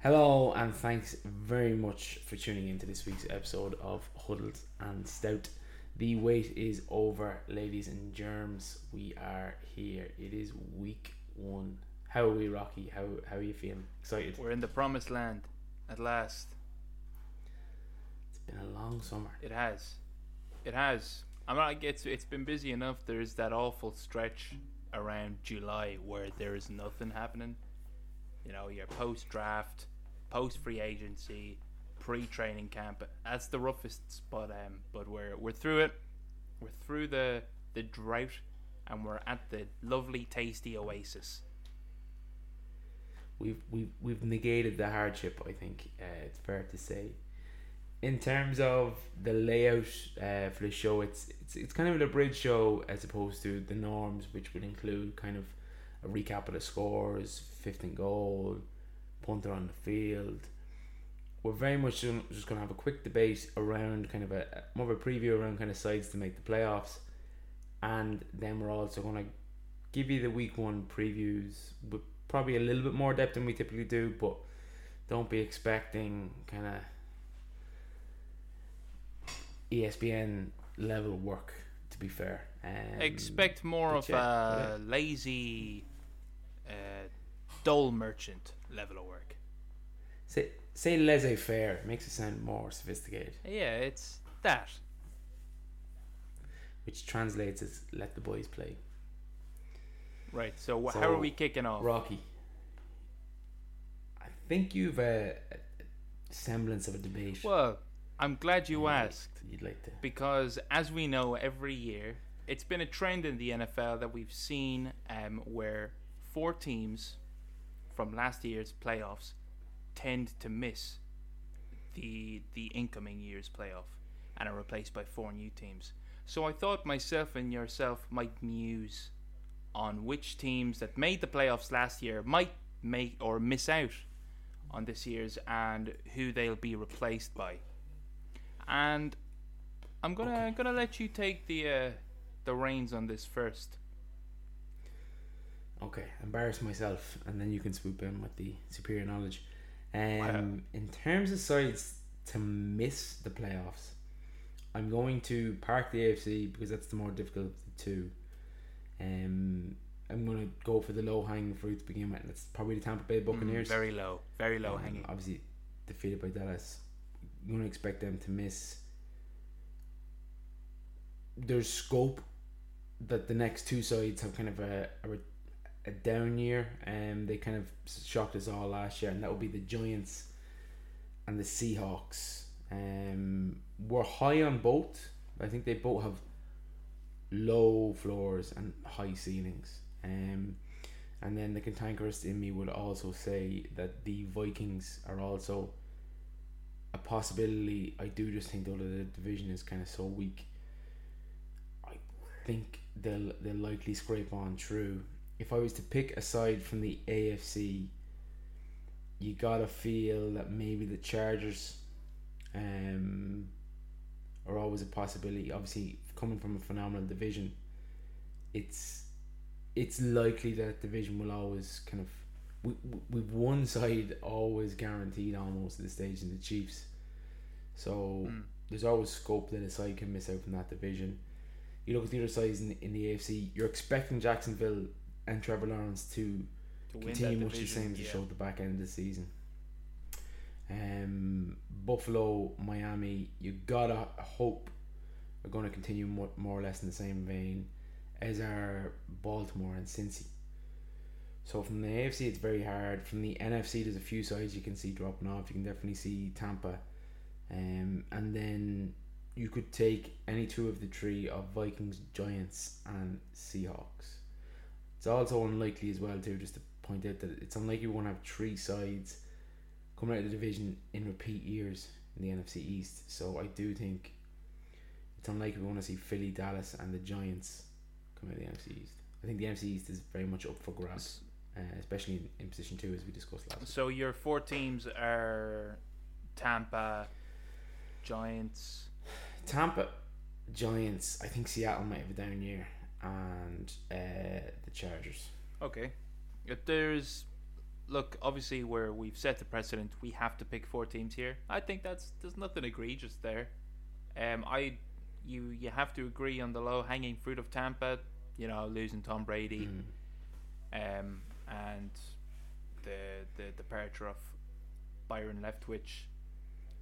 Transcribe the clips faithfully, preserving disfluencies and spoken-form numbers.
Hello, and thanks very much for tuning in to this week's episode of Huddles and Stout. The wait is over, ladies and germs. We are here. It is week one. How are we, Rocky? How how are you feeling? Excited? We're in the promised land, at last. It's been a long summer. It has. It has. I'm not. It's it's been busy enough. There is that awful stretch around July where there is nothing happening. You know, your post-draft, post-free agency, pre-training camp. That's the roughest spot, um, but we're we're through it. We're through the, the drought, and we're at the lovely, tasty oasis. We've we've we've negated the hardship, I think uh, it's fair to say. In terms of the layout uh, for the show, it's it's it's kind of a bridge show as opposed to the norms, which would include kind of a recap of the scores, fifth and goal, punter on the field. We're very much just going to have a quick debate around kind of a more of a preview around kind of sides to make the playoffs, and then we're also going to give you the week one previews with probably a little bit more depth than we typically do, but don't be expecting kind of E S P N level work. To be fair, um, expect more of yeah, a yeah. lazy, uh, dull merchant level of work. Say say laissez-faire makes it sound more sophisticated. Yeah, it's that, which translates as "let the boys play." Right. So, wh- so how are we kicking off, Rocky? I think you've a, a semblance of a debate. Well, I'm glad you asked. You'd like to. Because as we know, every year, it's been a trend in the N F L that we've seen um, where four teams from last year's playoffs tend to miss the the incoming year's playoff and are replaced by four new teams. So I thought myself and yourself might muse on which teams that made the playoffs last year might make or miss out on this year's and who they'll be replaced by. And I'm gonna okay. I'm gonna let you take the uh, the reins on this first. Okay, embarrass myself, and then you can swoop in with the superior knowledge. Um, wow. In terms of sides to miss the playoffs, I'm going to park the A F C because that's the more difficult of the two. Um, I'm gonna go for the low hanging fruit to begin with. That's probably the Tampa Bay Buccaneers. Mm, very low, very low um, hanging. Obviously defeated by Dallas. I'm going to expect them to miss. There's scope that the next two sides have kind of a a, a down year, and um, they kind of shocked us all last year, and that would be the Giants and the Seahawks. Um, we're high on both. I think they both have low floors and high ceilings. Um, and then the cantankerous in me would also say that the Vikings are also a possibility. I do just think though that the division is kind of so weak. I think they'll they'll likely scrape on through. If I was to pick a side from the A F C, you gotta feel that maybe the Chargers um, are always a possibility. Obviously, coming from a phenomenal division, it's it's likely that division will always kind of. We, we've one side always guaranteed almost at this stage in the Chiefs, so mm. there's always scope that a side can miss out from that division. You look at the other sides in, in the A F C, you're expecting Jacksonville and Trevor Lawrence to, to continue much the same as yeah. they showed the back end of the season. Um, Buffalo, Miami, you gotta hope are going to continue more, more or less in the same vein, as are Baltimore and Cincy. So from the A F C, it's very hard. From the N F C, there's a few sides you can see dropping off. You can definitely see Tampa. Um, and then you could take any two of the three of Vikings, Giants, and Seahawks. It's also unlikely as well, too, just to point out that it's unlikely we're going to have three sides coming out of the division in repeat years in the N F C East. So I do think it's unlikely we're going to see Philly, Dallas, and the Giants come out of the N F C East. I think the N F C East is very much up for grabs. Uh, especially in, in position two, as we discussed last week. So your four teams are Tampa, Giants. Tampa, Giants. I think Seattle might have a down year, and uh, the Chargers. Okay, if there's look, obviously where we've set the precedent, we have to pick four teams here. I think that's there's nothing egregious there. Um, I you you have to agree on the low hanging fruit of Tampa, you know, losing Tom Brady, mm. um, and the the departure of Byron Leftwich,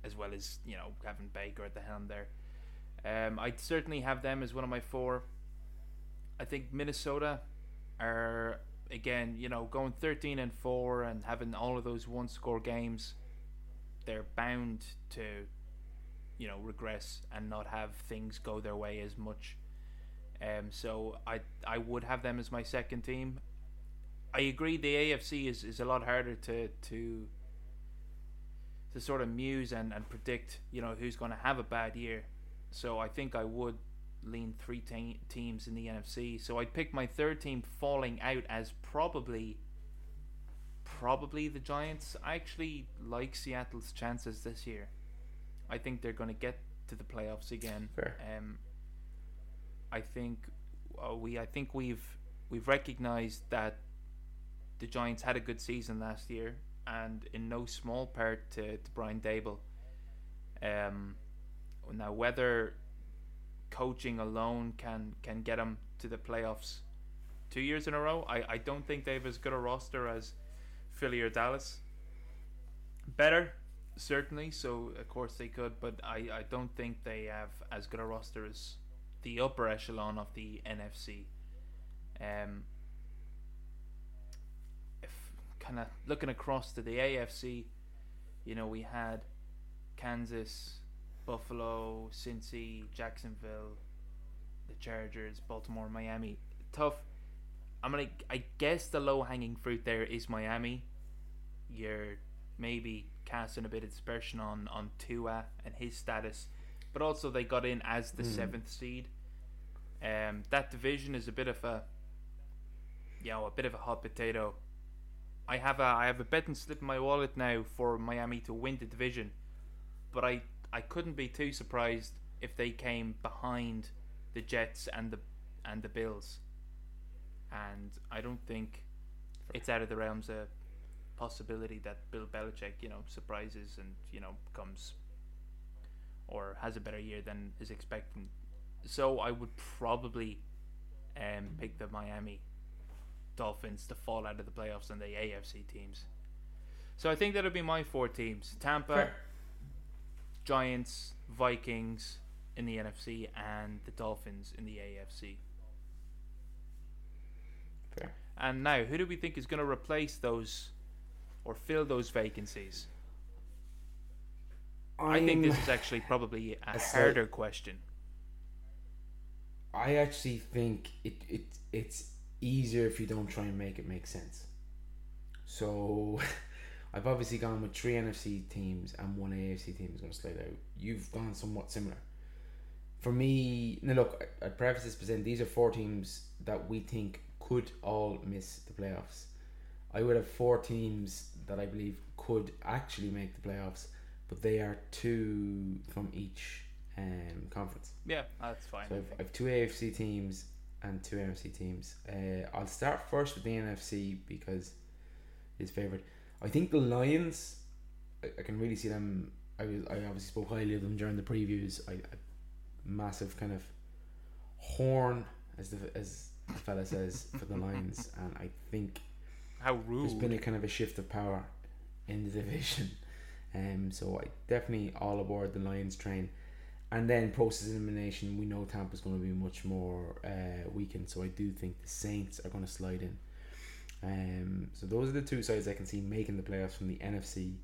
as well as, you know, having Baker at the helm there. Um, I'd certainly have them as one of my four. I think Minnesota are, again, you know, going thirteen and four and having all of those one score games, they're bound to, you know, regress and not have things go their way as much. Um, so I I would have them as my second team. I agree the A F C is, is a lot harder to to to sort of muse and, and predict, you know, who's going to have a bad year. So I think I would lean three te- teams in the N F C. So I'd pick my third team falling out as probably probably the Giants. I actually like Seattle's chances this year. I think they're going to get to the playoffs again. Fair. Um, I think uh, we I think we've we've recognized that the Giants had a good season last year, and in no small part to, to Brian Dable. Um, now whether coaching alone can can get them to the playoffs two years in a row, I, I don't think they have as good a roster as Philly or Dallas. Better, certainly, so of course they could, but I, I don't think they have as good a roster as the upper echelon of the N F C. Um, if kind of looking across to the A F C, you know, we had Kansas, Buffalo, Cincy, Jacksonville, the Chargers, Baltimore, Miami. Tough. I'm gonna. I guess the low-hanging fruit there is Miami. You're maybe casting a bit of dispersion on, on Tua and his status, but also they got in as the mm. seventh seed. Um, that division is a bit of a, you know, a bit of a hot potato. I have a I have a betting slip in my wallet now for Miami to win the division, but I. I couldn't be too surprised if they came behind the Jets and the and the Bills, and I don't think it's out of the realms of possibility that Bill Belichick, you know, surprises and, you know, becomes or has a better year than is expected. So I would probably um, pick the Miami Dolphins to fall out of the playoffs and the A F C teams. So I think that'll be my four teams: Tampa. Fair. Giants, Vikings in the N F C, and the Dolphins in the A F C. Fair. And now, who do we think is going to replace those or fill those vacancies? I'm I think this is actually probably a harder slight, question. I actually think it, it it's easier if you don't try and make it make sense. So... I've obviously gone with three N F C teams and one A F C team is going to slide out. You've gone somewhat similar. For me, now look, I, I preface this by saying these are four teams that we think could all miss the playoffs. I would have four teams that I believe could actually make the playoffs, but they are two from each um, conference. Yeah, that's fine. So I've, I've two A F C teams and two N F C teams. Uh, I'll start first with the N F C because it's favoured. I think the Lions, I, I can really see them. I was, I obviously spoke highly of them during the previews. I, I massive kind of horn, as the as the fella says, for the Lions, and I think how rude. There's been a kind of a shift of power in the division, um. So I definitely all aboard the Lions train, and then process elimination. We know Tampa's going to be much more uh, weakened, so I do think the Saints are going to slide in. Um, so those are the two sides I can see making the playoffs from the N F C,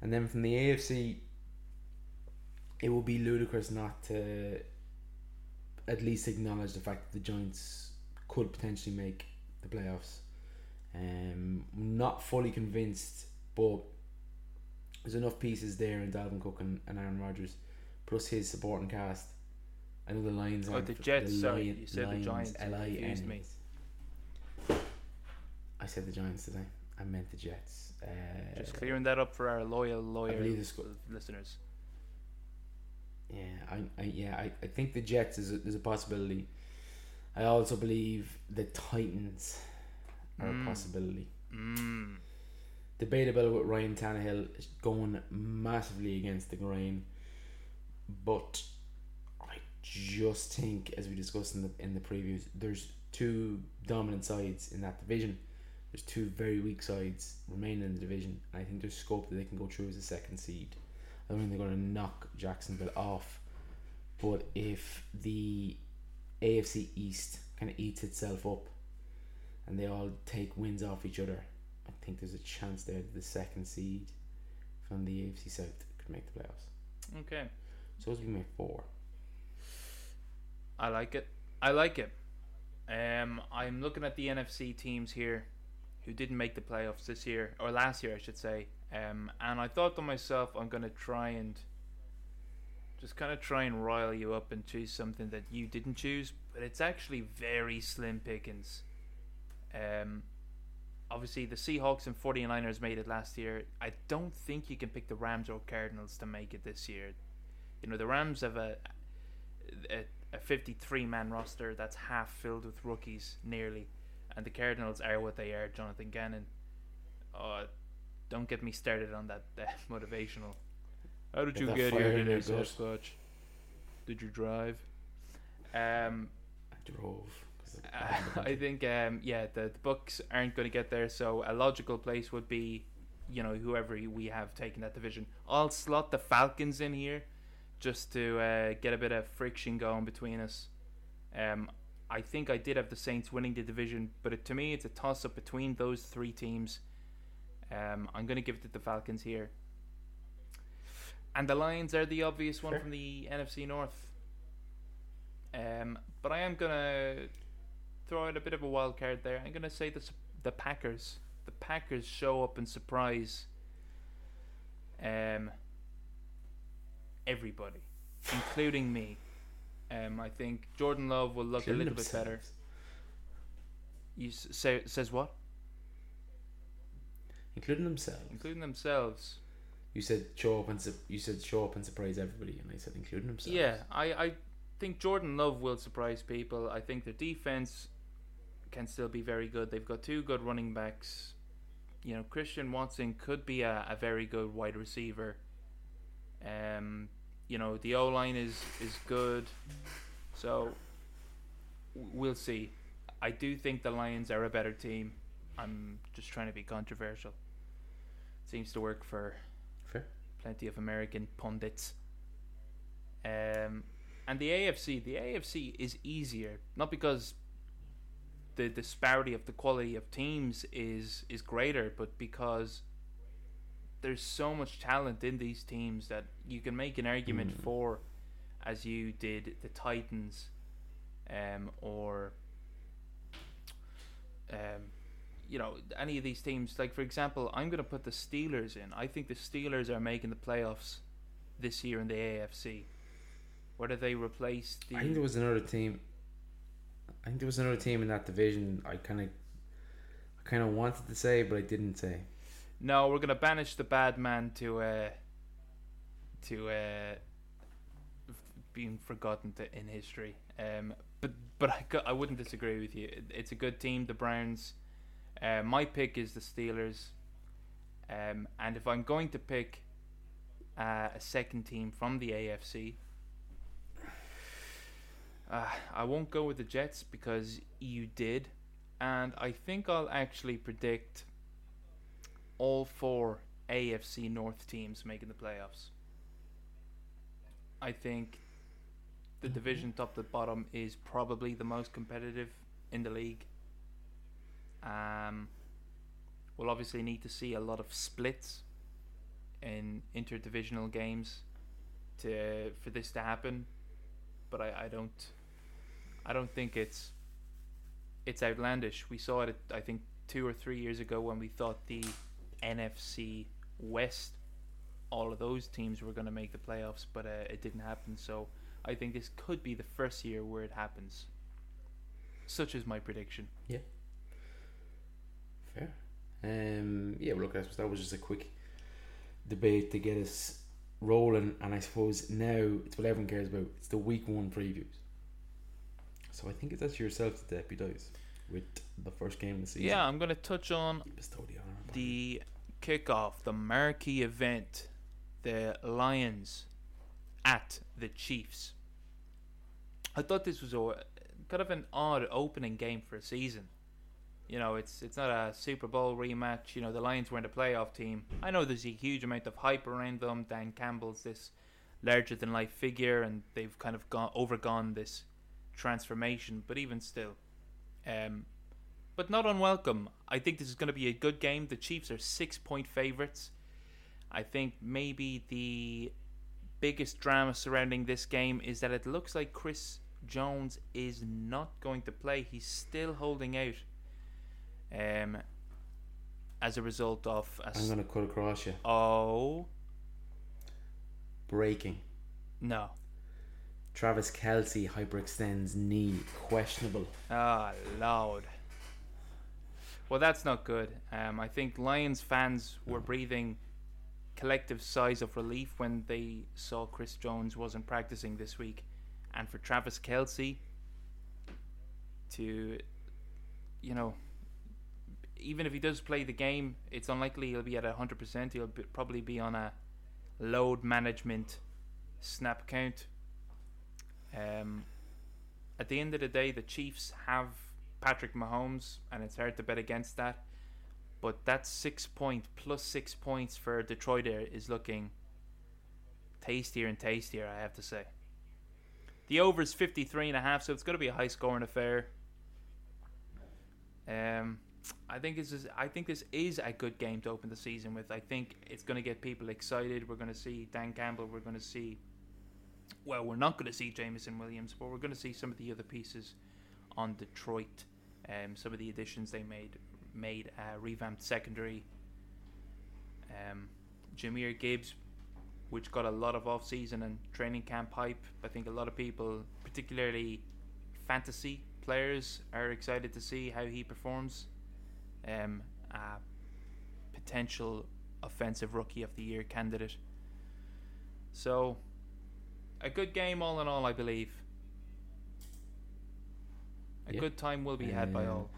and then from the A F C it will be ludicrous not to at least acknowledge the fact that the Giants could potentially make the playoffs. Um, I'm not fully convinced, but there's enough pieces there in Dalvin Cook and, and Aaron Rodgers plus his supporting cast. I know the Lions oh, the Jets the sorry Lion, you said Lions, the Giants L I N confused me. I said the Giants today. I meant the Jets. Uh, Just clearing that up for our loyal lawyer sco- listeners. Yeah, I, I yeah, I, I think the Jets is a, is a possibility. I also believe the Titans are mm. a possibility. Mm. debatable with Ryan Tannehill going massively against the grain, but I just think, as we discussed in the in the previews, there's two dominant sides in that division. There's two very weak sides remaining in the division, and I think there's scope that they can go through as a second seed. I don't think they're going to knock Jacksonville off, but if the A F C East kind of eats itself up and they all take wins off each other, I think there's a chance there that the second seed from the A F C South could make the playoffs. Okay. So it's been my four. I like it. I like it. Um, I'm looking at the N F C teams here who didn't make the playoffs this year, or last year I should say, um, and I thought to myself, I'm going to try and just kind of try and rile you up and choose something that you didn't choose, but it's actually very slim pickings. Um, obviously the Seahawks and 49ers made it last year. I don't think you can pick the Rams or Cardinals to make it this year. You know, the Rams have a a a fifty-three man roster that's half filled with rookies nearly, and the Cardinals are what they are. Jonathan Gannon, oh, don't get me started on that uh, motivational. How did get you get here today, Sasquatch? Did you drive? Um, I drove. Uh, I think, um, yeah, the, the Bucs aren't going to get there, so a logical place would be, you know, whoever we have taken that division. I'll slot the Falcons in here just to uh, get a bit of friction going between us. Um, I think I did have the Saints winning the division, but it, to me it's a toss-up between those three teams. Um, I'm going to give it to the Falcons here. And the Lions are the obvious one sure. from the N F C North. Um, but I am going to throw out a bit of a wild card there. I'm going to say the, the Packers. The Packers show up and surprise um, everybody, including me. Um, I think Jordan Love will look Killing a little himself. bit better. You s- say says what? Including themselves. Including themselves. You said show up and su- you said show up and surprise everybody, and I said including themselves. Yeah, I, I think Jordan Love will surprise people. I think their defense can still be very good. They've got two good running backs. You know, Christian Watson could be a, a very good wide receiver. Um. You know, the O-line is, is good. So, we'll see. I do think the Lions are a better team. I'm just trying to be controversial. Seems to work for Fair. plenty of American pundits. Um, and the A F C. The A F C is easier. Not because the disparity of the quality of teams is, is greater, but because there's so much talent in these teams that you can make an argument mm. for, as you did the Titans, um, or um, you know, any of these teams. Like, for example, I'm going to put the Steelers in. I think the Steelers are making the playoffs this year in the A F C. Whether they replace the I think there was another team. I think there was another team in that division. I kind of, I kind of wanted to say, but I didn't say. No, we're gonna banish the bad man to uh, to uh, f- being forgotten to, in history. Um, but but I, I wouldn't disagree with you. It's a good team, the Browns. Uh, my pick is the Steelers. Um, and if I'm going to pick uh, a second team from the A F C, uh, I won't go with the Jets because you did, and I think I'll actually predict all four A F C North teams making the playoffs. I think the mm-hmm. division top to bottom is probably the most competitive in the league. Um, we'll obviously need to see a lot of splits in interdivisional games to for this to happen, but I, I don't I don't think it's it's outlandish. We saw it I think two or three years ago when we thought the N F C West, all of those teams were going to make the playoffs, but uh, it didn't happen. So I think this could be the first year where it happens. Such is my prediction. Yeah. Fair. Um. Yeah. Well, look, I suppose that was just a quick debate to get us rolling, and I suppose now it's what everyone cares about. It's the Week One previews. So I think it's actually yourself that deputise with the first game of the season. Yeah, I'm going to touch on the kickoff, the marquee event, the Lions at the Chiefs. I thought this was a kind of an odd opening game for a season. You know, it's it's not a Super Bowl rematch. You know, the Lions weren't a playoff team. I know there's a huge amount of hype around them. Dan Campbell's this larger-than-life figure, and they've kind of gone overgone this transformation. But even still, um, but not unwelcome. I think this is going to be a good game. The Chiefs are six-point favorites. I think maybe the biggest drama surrounding this game is that it looks like Chris Jones is not going to play. He's still holding out. Um, as a result of a I'm going to cut across you. Oh, breaking. No. Travis Kelce hyperextends knee, questionable. Ah, oh, Lord. Well, that's not good. Um, I think Lions fans were breathing collective sighs of relief when they saw Chris Jones wasn't practicing this week, and for Travis Kelce to, you know. Even if he does play the game, it's unlikely he'll be at one hundred percent. He'll be, probably be on a load management snap count. Um, at the end of the day, the Chiefs have Patrick Mahomes, and it's hard to bet against that. But that six point plus six points for Detroit is looking tastier and tastier, I have to say. The over is fifty-three and a half, so it's going to be a high-scoring affair. Um... I think this is I think this is a good game to open the season with. I think it's going to get people excited. We're going to see Dan Campbell. We're going to see, well, we're not going to see Jameson Williams, but we're going to see some of the other pieces on Detroit. Um, some of the additions they made, made uh, revamped secondary. Um, Jahmyr Gibbs, which got a lot of off-season and training camp hype. I think a lot of people, particularly fantasy players, are excited to see how he performs. Um, a potential offensive rookie of the year candidate. So, a good game all in all, I believe. A yeah. good time will be had uh, by all.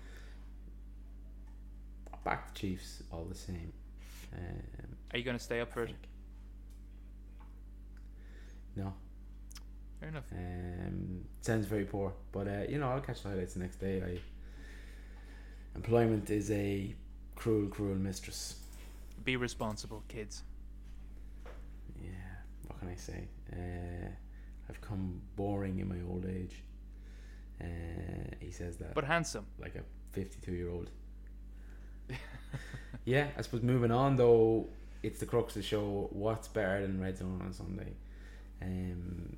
Back the Chiefs all the same. Um, Are you going to stay up for it? No. Fair enough. Um, sounds very poor, but uh, you know, I'll catch the highlights the next day. I. Employment is a cruel, cruel mistress. Be responsible, kids. Yeah, what can I say? Uh, I've come boring in my old age. Uh, he says that. But handsome. Like a fifty-two-year-old. Yeah, I suppose moving on, though, it's the crux of the show. What's better than Red Zone on Sunday? Um,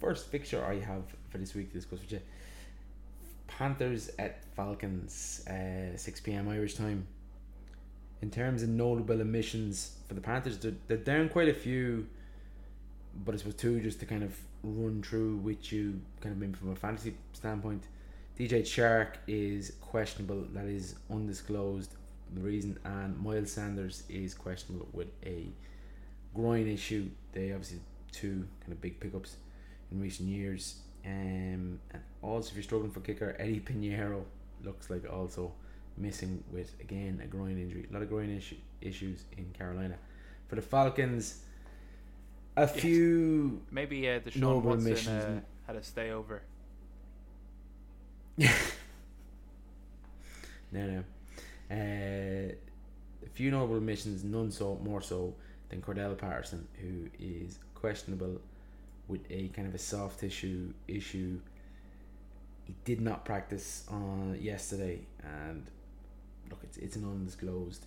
first picture I have for this week to discuss with you. Panthers at Falcons, uh, six p.m. Irish time. In terms of notable omissions for the Panthers, they're, they're down quite a few, but I suppose two just to kind of run through with you, kind of maybe from a fantasy standpoint. D J Chark is questionable, that is undisclosed the reason, and Miles Sanders is questionable with a groin issue. They obviously two kind of big pickups in recent years. Um, and also, if you're struggling for kicker, Eddie Pinheiro looks like also missing with, again, a groin injury. A lot of groin issue, issues in Carolina. For the Falcons, a yes. few maybe uh, Deshaun Watson uh, had a stay over. no, no. Uh, a few notable omissions, none so more so than Cordell Patterson, who is questionable with a kind of a soft tissue issue. He did not practice on yesterday, and look, it's it's an undisclosed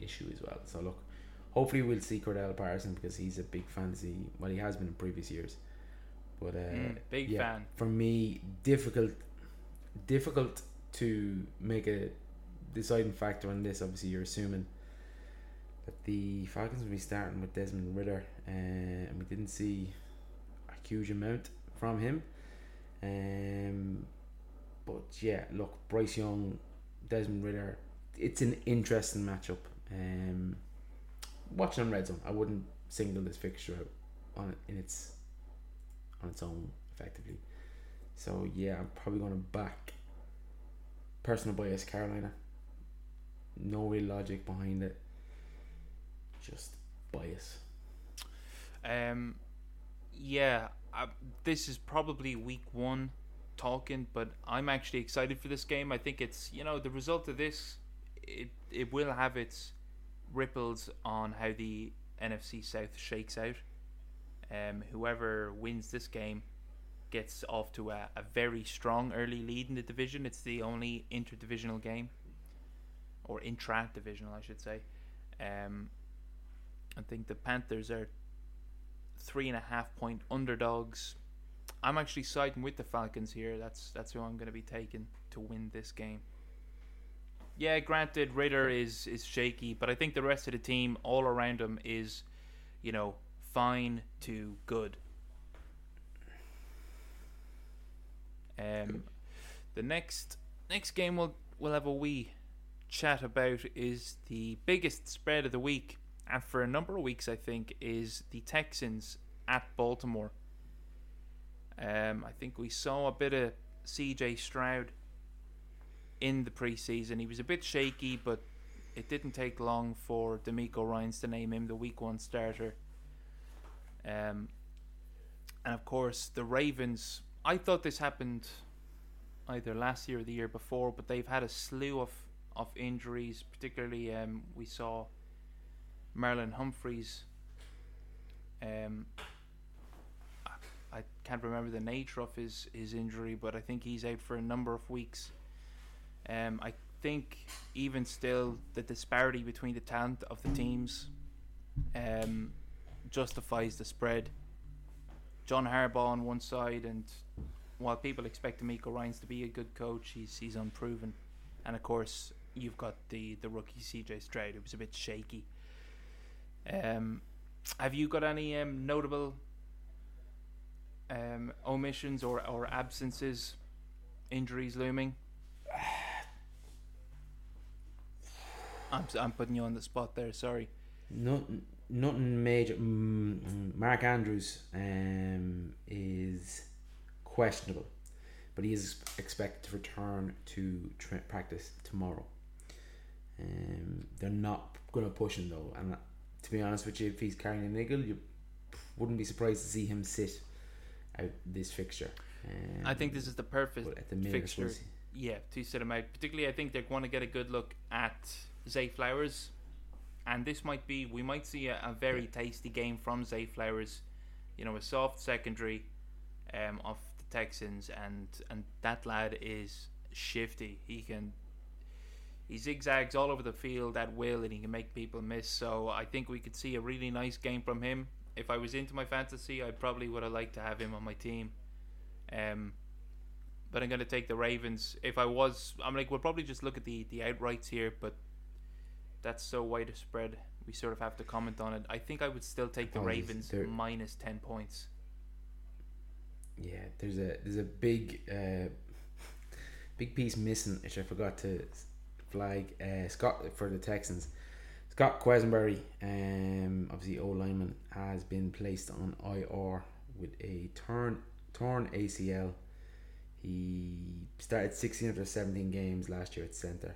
issue as well. So look, hopefully we'll see Cordell Patterson, because he's a big fantasy. Well, he has been in previous years, but uh, mm, big yeah, fan for me. Difficult, difficult to make a deciding factor on this. Obviously, you're assuming that the Falcons will be starting with Desmond Ritter, uh, and we didn't see huge amount from him, um, but yeah, look, Bryce Young, Desmond Ritter, it's an interesting matchup. Um, watching on Red Zone, I wouldn't single this fixture out on in its on its own effectively. So yeah, I'm probably going to back personal bias Carolina. No real logic behind it. just bias. Um, yeah, I, this is probably week one talking, but I'm actually excited for this game. I think it's, you know, the result of this, it it will have its ripples on how the N F C South shakes out. Um, whoever wins this game gets off to a, a very strong early lead in the division. It's the only interdivisional game, or intra-divisional, I should say. Um, I think the Panthers are three and a half point underdogs. I'm actually siding with the Falcons here. That's that's who I'm going to be taking to win this game. Yeah, granted, Ritter is is shaky, but I think the rest of the team all around him is, you know, fine to good. Um, the next next game we'll we'll have a wee chat about is the biggest spread of the week, and for a number of weeks I think is the Texans at Baltimore. Um, I think we saw a bit of C J. Stroud in the preseason. He was a bit shaky, but it didn't take long for DeMeco Ryans to name him the week one starter. Um, and of course the Ravens, I thought this happened either last year or the year before, but they've had a slew of, of injuries, particularly um, we saw Marlon Humphrey's um, I can't remember the nature of his, his injury, but I think he's out for a number of weeks. Um, I think even still the disparity between the talent of the teams um, justifies the spread. John Harbaugh on one side, and while people expect DeMeco Ryans to be a good coach, he's he's unproven. And of course, you've got the, the rookie C J. Stroud, who was a bit shaky. Um, have you got any um, notable um, omissions or, or absences, injuries looming? I'm I'm putting you on the spot there. Sorry. No. Nothing major. Mark Andrews um, is questionable, but he is expected to return to tra- practice tomorrow. Um, they're not going to push him though, and to be honest with you, if he's carrying a niggle, you wouldn't be surprised to see him sit out this fixture. Um, I think this is the perfect at the minute, fixture. Yeah, to sit him out. Particularly, I think they're going to get a good look at Zay Flowers. And this might be, we might see a, a very tasty game from Zay Flowers, you know, a soft secondary um, of the Texans, and and that lad is shifty. He can, he zigzags all over the field at will, and he can make people miss. So I think we could see a really nice game from him. If I was into my fantasy, I probably would have liked to have him on my team. Um, but I'm going to take the Ravens. If I was, I'm like, we'll probably just look at the, the outrights here, but that's so wide a spread, we sort of have to comment on it. I think I would still take the Ravens there, minus ten points. Yeah, there's a there's a big uh, big piece missing, which I forgot to flag. Uh, Scott for the Texans, Scott Quesenberry, um, obviously O lineman, has been placed on I R with a torn torn A C L. He started sixteen of the seventeen games last year at centre.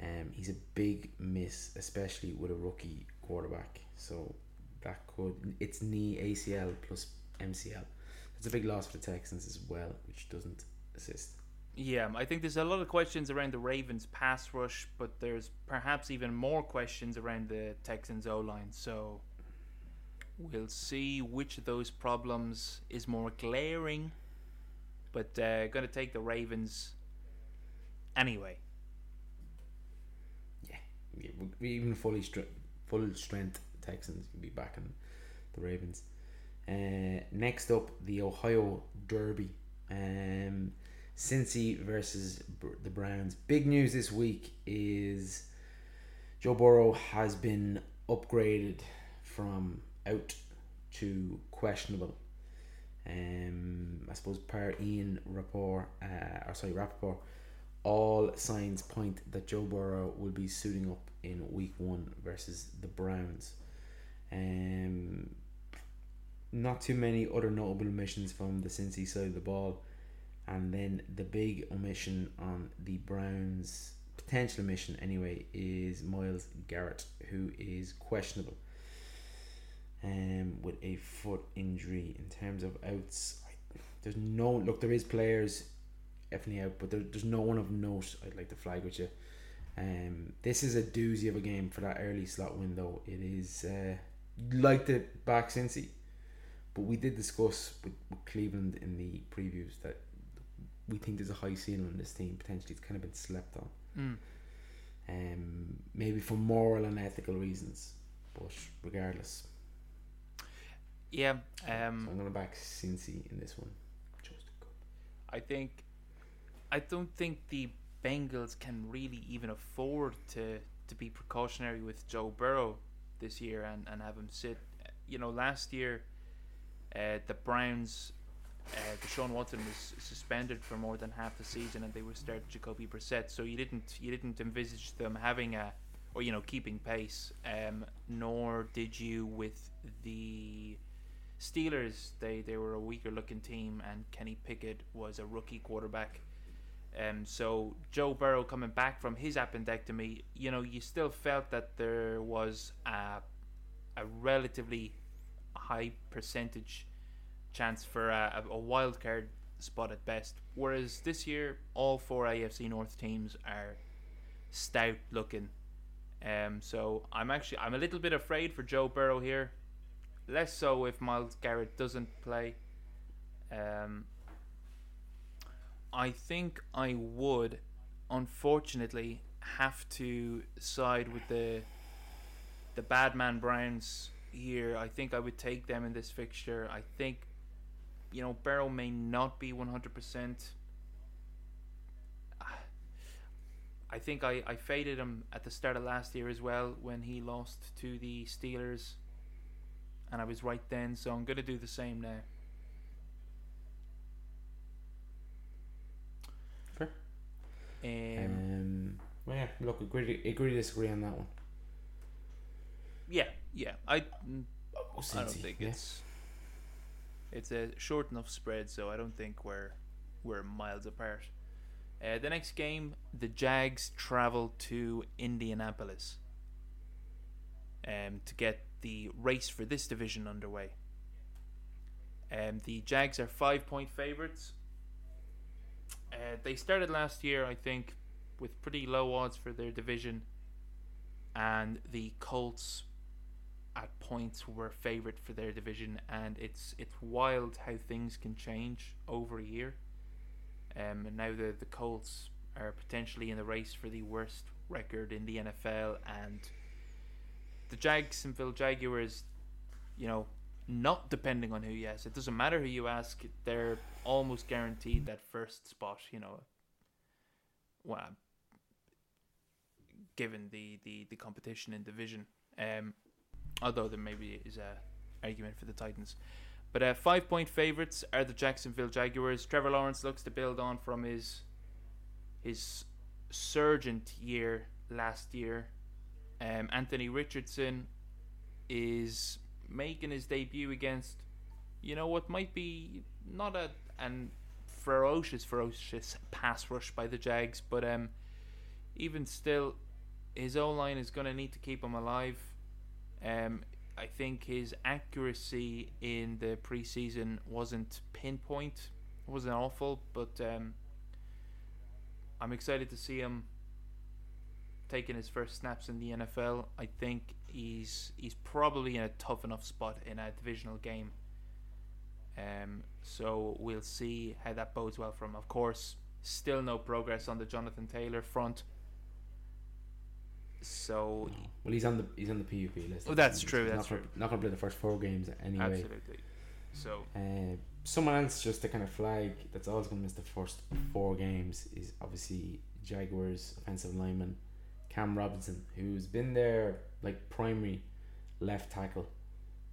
Um, he's a big miss, especially with a rookie quarterback. So that could, it's knee A C L plus M C L. That's a big loss for the Texans as well, which doesn't assist. Yeah, I think there's a lot of questions around the Ravens pass rush, but there's perhaps even more questions around the Texans O-line. So we'll see which of those problems is more glaring. But uh, going to take the Ravens anyway. Even fully stri- full strength Texans will be backing the Ravens. Uh, next up, the Ohio Derby, um, Cincy versus Br- the Browns. Big news this week is Joe Burrow has been upgraded from out to questionable. Um, I suppose per Ian Rapport, uh, or sorry Rappaport, all signs point that Joe Burrow will be suiting up in week one versus the Browns. Um, not too many other notable omissions from the Cincy side of the ball. And then the big omission on the Browns potential mission anyway, is Myles Garrett, who is questionable um, with a foot injury. In terms of outs, there's no, look, there is players definitely out, but there, there's no one of note I'd like to flag with you. Um, this is a doozy of a game for that early slot window. It is uh, like the back Cincy, but we did discuss with, with Cleveland in the previews that we think there's a high ceiling on this team. Potentially, it's kind of been slept on, mm. um, maybe for moral and ethical reasons, but regardless, yeah. Um, so I'm going to back Cincy in this one. Just a cup. I think, I don't think the Bengals can really even afford to, to be precautionary with Joe Burrow this year and, and have him sit. You know, last year, uh, the Browns, uh, Deshaun Watson was suspended for more than half the season, and they were starting Jacoby Brissett. So you didn't you didn't envisage them having a, or you know, keeping pace. Um, nor did you with the Steelers. They they were a weaker looking team, and Kenny Pickett was a rookie quarterback. Um, so Joe Burrow coming back from his appendectomy, you know, you still felt that there was a, a relatively high percentage chance for a, a wild card spot at best. Whereas this year, all four A F C North teams are stout looking. Um, so I'm actually I'm a little bit afraid for Joe Burrow here, less so if Myles Garrett doesn't play. Um. I think I would, unfortunately, have to side with the the bad man Browns here. I think I would take them in this fixture. I think, you know, Burrow may not be one hundred percent. I think I, I faded him at the start of last year as well when he lost to the Steelers. And I was right then, so I'm going to do the same now. Um, um, well, yeah, look, agree, agree, disagree on that one. Yeah, yeah, I, oh, I don't think yeah. it's it's a short enough spread, so I don't think we're we're miles apart. Uh, the next game, the Jags travel to Indianapolis, um, to get the race for this division underway. Um, the Jags are five-point favorites. Uh, they started last year, I think, with pretty low odds for their division, and the Colts at points were favourite for their division, and it's it's wild how things can change over a year. Um, and now the, the Colts are potentially in the race for the worst record in the N F L, and the Jacksonville Jaguars, you know, not depending on who you ask. It doesn't matter who you ask. They're almost guaranteed that first spot, you know, well, given the, the, the competition in division. Um, although there maybe is an argument for the Titans. But uh, five-point favourites are the Jacksonville Jaguars. Trevor Lawrence looks to build on from his, his surgent year last year. Um, Anthony Richardson is making his debut against, you know, what might be not a an ferocious ferocious pass rush by the Jags, but um even still his O-line is going to need to keep him alive. um I think his accuracy in the preseason wasn't pinpoint, it wasn't awful, but um I'm excited to see him taking his first snaps in the N F L. I think he's he's probably in a tough enough spot in a divisional game. Um, so we'll see how that bodes well for him. Of course, still no progress on the Jonathan Taylor front. So no. Well, he's on the he's on the P U P list. Oh, that's true. He's that's not true. Gonna, not going to play the first four games anyway. Absolutely. So uh, someone else just to kind of flag that's always going to miss the first four games is obviously Jaguars offensive lineman Cam Robinson, who's been their like primary left tackle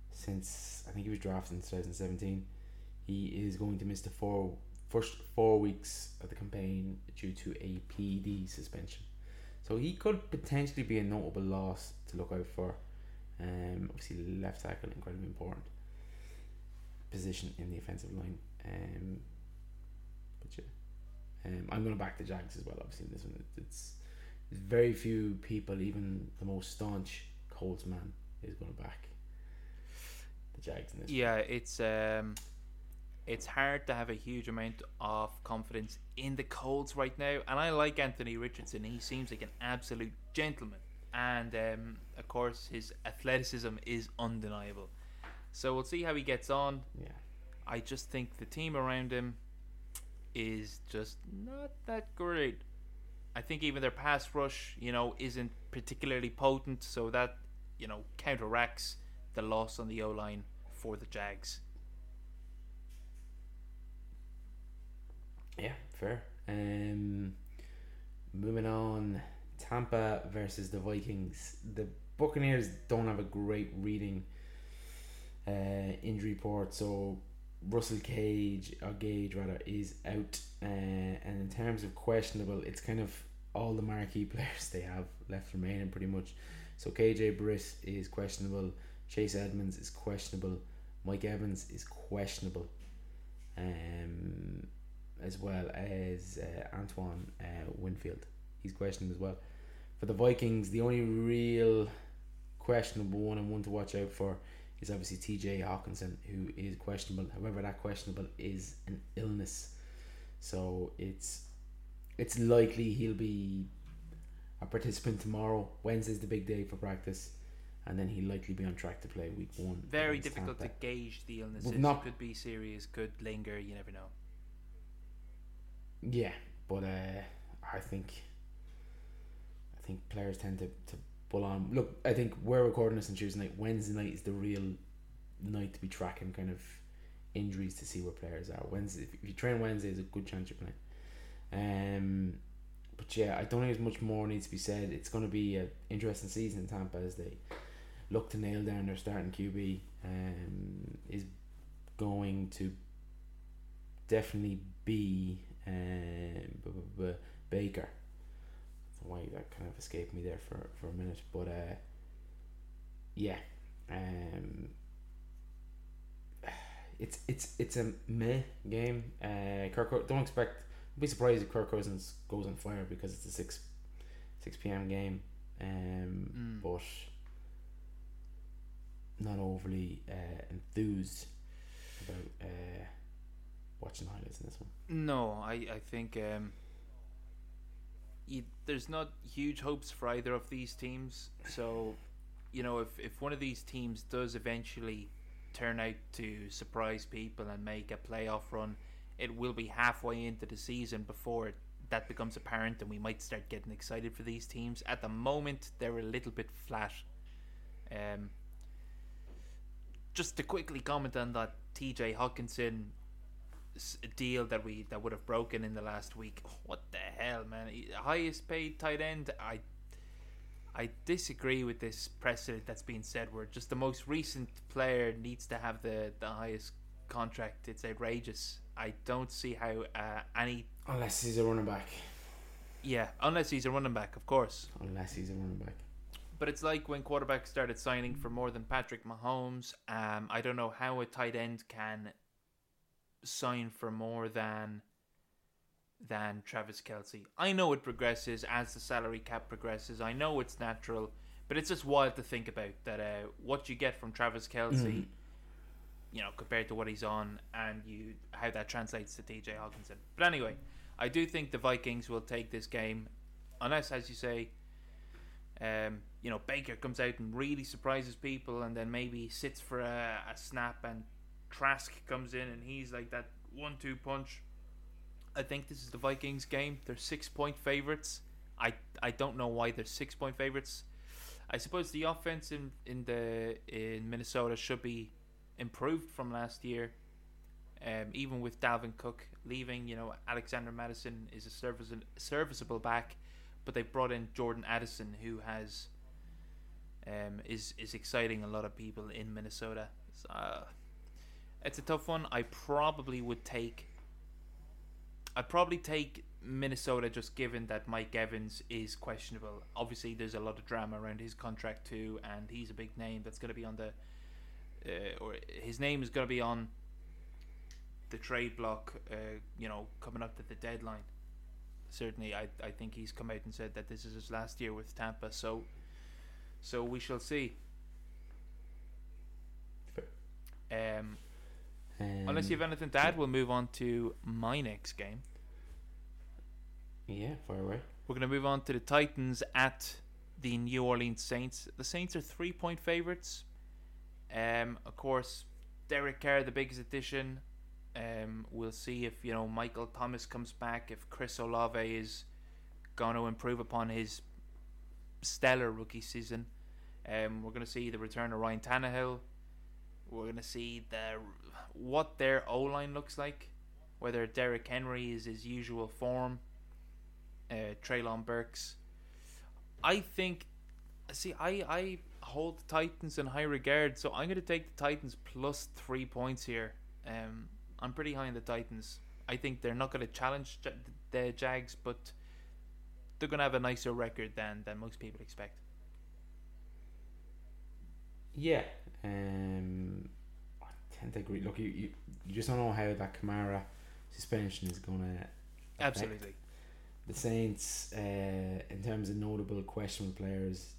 since I think he was drafted in twenty seventeen. He is going to miss the four first four weeks of the campaign due to a P E D suspension, so he could potentially be a notable loss to look out for. Um, obviously, left tackle, incredibly important position in the offensive line. Um, but yeah, um, I'm going to back the Jags as well. Obviously, in this one, it's. there's very few people, even the most staunch Colts man, is going to back the Jags in this. Yeah, one. it's um, it's hard to have a huge amount of confidence in the Colts right now. And I like Anthony Richardson. He seems like an absolute gentleman. And um, of course, his athleticism is undeniable. So we'll see how he gets on. Yeah. I just think the team around him is just not that great. I think even their pass rush, you know, isn't particularly potent. So that, you know, counteracts the loss on the O-line for the Jags. Yeah, fair. Um, moving on, Tampa versus the Vikings. The Buccaneers don't have a great reading uh, injury report, so Russell Gage or Gage rather is out. Uh, and in terms of questionable, it's kind of all the marquee players they have left remaining pretty much. So K J Britt is questionable, Chase Edmonds is questionable, Mike Evans is questionable, um, as well as uh, Antoine uh, Winfield. He's questionable as well. For the Vikings, the only real questionable one and one to watch out for is obviously T J. Hockenson, who is questionable. However, that questionable is an illness, so it's it's likely he'll be a participant tomorrow. Wednesday's the big day for practice, and then he'll likely be on track to play week one. Very difficult to gauge the illnesses. Not, could be serious, could linger. You never know. Yeah, but uh, I think I think players tend to, to pull on. Look, I think we're recording this on Tuesday night. Wednesday night is the real night to be tracking kind of injuries to see where players are. Wednesday, if you train Wednesday, there's a good chance you're playing. Um. But yeah, I don't think there's much more needs to be said. It's going to be an interesting season in Tampa as they look to nail down their starting Q B. Um, is going to definitely be um, Baker. I don't know why that kind of escaped me there for, for a minute. But uh, yeah, um, it's it's it's a meh game. Uh, Kirk, don't expect. I'd be surprised if Kirk Cousins goes on fire because it's a six six p m game, um, mm. but not overly uh, enthused about uh, watching highlights in this one. No, I I think um, you, there's not huge hopes for either of these teams. So, you know, if if one of these teams does eventually turn out to surprise people and make a playoff run, it will be halfway into the season before that becomes apparent, and we might start getting excited for these teams. At the moment, they're a little bit flat. Um, just to quickly comment on that T J Hockenson deal that we that would have broken in the last week. What the hell, man? Highest paid tight end. I I disagree with this precedent that's been said, where just the most recent player needs to have the, the highest contract. It's outrageous. I don't see how uh, any... Unless he's a running back. Yeah, unless he's a running back, of course. Unless he's a running back. But it's like when quarterbacks started signing for more than Patrick Mahomes. Um, I don't know how a tight end can sign for more than than Travis Kelce. I know it progresses as the salary cap progresses. I know it's natural. But it's just wild to think about that uh, what you get from Travis Kelce... Mm-hmm. You know, compared to what he's on, and you how that translates to T J Hockenson. But anyway, I do think the Vikings will take this game, unless, as you say, um, you know, Baker comes out and really surprises people, and then maybe sits for a, a snap, and Trask comes in, and he's like that one two punch. I think this is the Vikings game. They're six point favorites. I I don't know why they're six point favorites. I suppose the offense in in the in Minnesota should be improved from last year, um, even with Dalvin Cook leaving. You know, Alexander Mattison is a service- serviceable back, but they brought in Jordan Addison, who has um, is is exciting a lot of people in Minnesota. So, uh, it's a tough one. I probably would take. I probably take Minnesota, just given that Mike Evans is questionable. Obviously, there's a lot of drama around his contract too, and he's a big name that's going to be on the. Uh, or his name is going to be on the trade block, uh, you know, coming up to the deadline. certainly I, I think he's come out and said that this is his last year with Tampa, so so we shall see. Fair. Um, um, unless you have anything to add, we'll move on to my next game. Yeah, far away. We're going to move on to the Titans at the New Orleans Saints. The Saints are three-point favorites. Um, of course, Derek Carr, the biggest addition. Um, we'll see if, you know, Michael Thomas comes back, if Chris Olave is going to improve upon his stellar rookie season. Um, we're going to see the return of Ryan Tannehill. We're going to see the what their O-line looks like, whether Derrick Henry is his usual form, uh, Treylon Burks. I think, see, I, I hold the Titans in high regard, so I'm going to take the Titans plus three points here. Um, I'm pretty high on the Titans. I think they're not going to challenge the Jags, but they're going to have a nicer record than, than most people expect. Yeah, um, I tend to agree. Look, you, you, you just don't know how that Kamara suspension is going to absolutely. The Saints, uh, in terms of notable questionable players,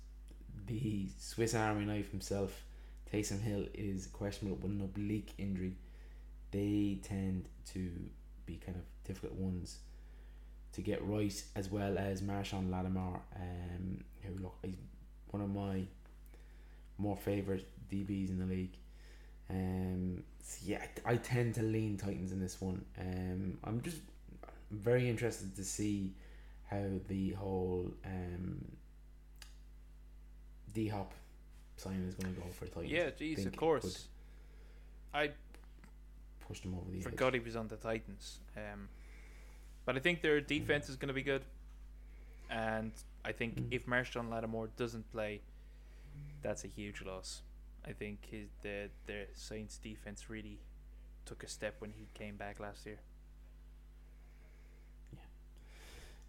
the Swiss Army knife himself, Taysom Hill, is questionable with an oblique injury. They tend to be kind of difficult ones to get right, as well as Marshawn Lattimore, um, who, look, is one of my more favourite D Bs in the league. Um, so yeah, I, I tend to lean Titans in this one. Um, I'm just very interested to see how the whole um, D-Hop sign is going to go for Titans. Yeah, geez, of course. I pushed him over the edge. Forgot he was on the Titans. Um, but I think their defense mm. is going to be good. And I think mm. if Marshawn Lattimore doesn't play, that's a huge loss. I think his the the Saints defense really took a step when he came back last year.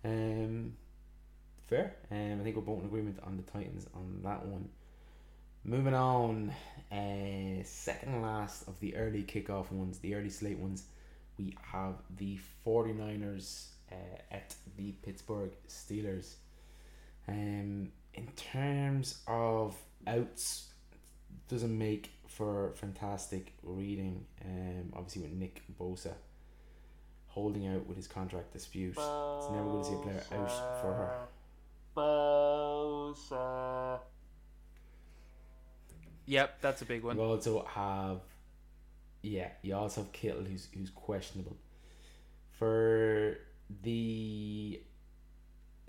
Yeah. Um. Fair. Um. I think we're both in agreement on the Titans on that one. Moving on. Uh. Second last of the early kickoff ones, the early slate ones. We have the forty-niners uh, at the Pittsburgh Steelers. Um. In terms of outs, doesn't make for fantastic reading. Um, obviously with Nick Bosa holding out with his contract dispute, Bosa. It's never good to see a player out for her. Bosa. Yep, that's a big one. You also have, yeah, you also have Kittle, who's who's questionable for the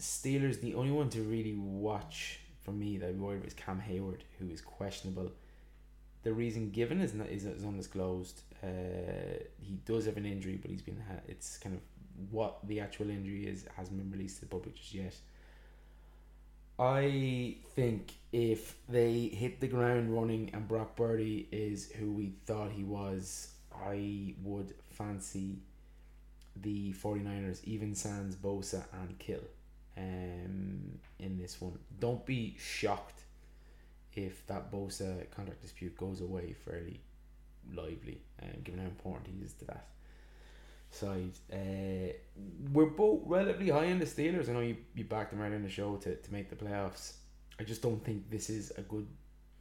Steelers. The only one to really watch for me that I'd be worried about is Cam Hayward, who is questionable. The reason given is not, is, is undisclosed. Uh, he does have an injury, but he's been ha- it's kind of what the actual injury is hasn't been released to the public just yet. I think if they hit the ground running and Brock Purdy is who we thought he was, I would fancy the forty-niners, even sans Bosa and Kill. Um, in this one, don't be shocked if that Bosa contract dispute goes away fairly lively, um, given how important he is to that side. Uh, we're both relatively high in the Steelers. I know you, you backed them right in the show to, to make the playoffs. I just don't think this is a good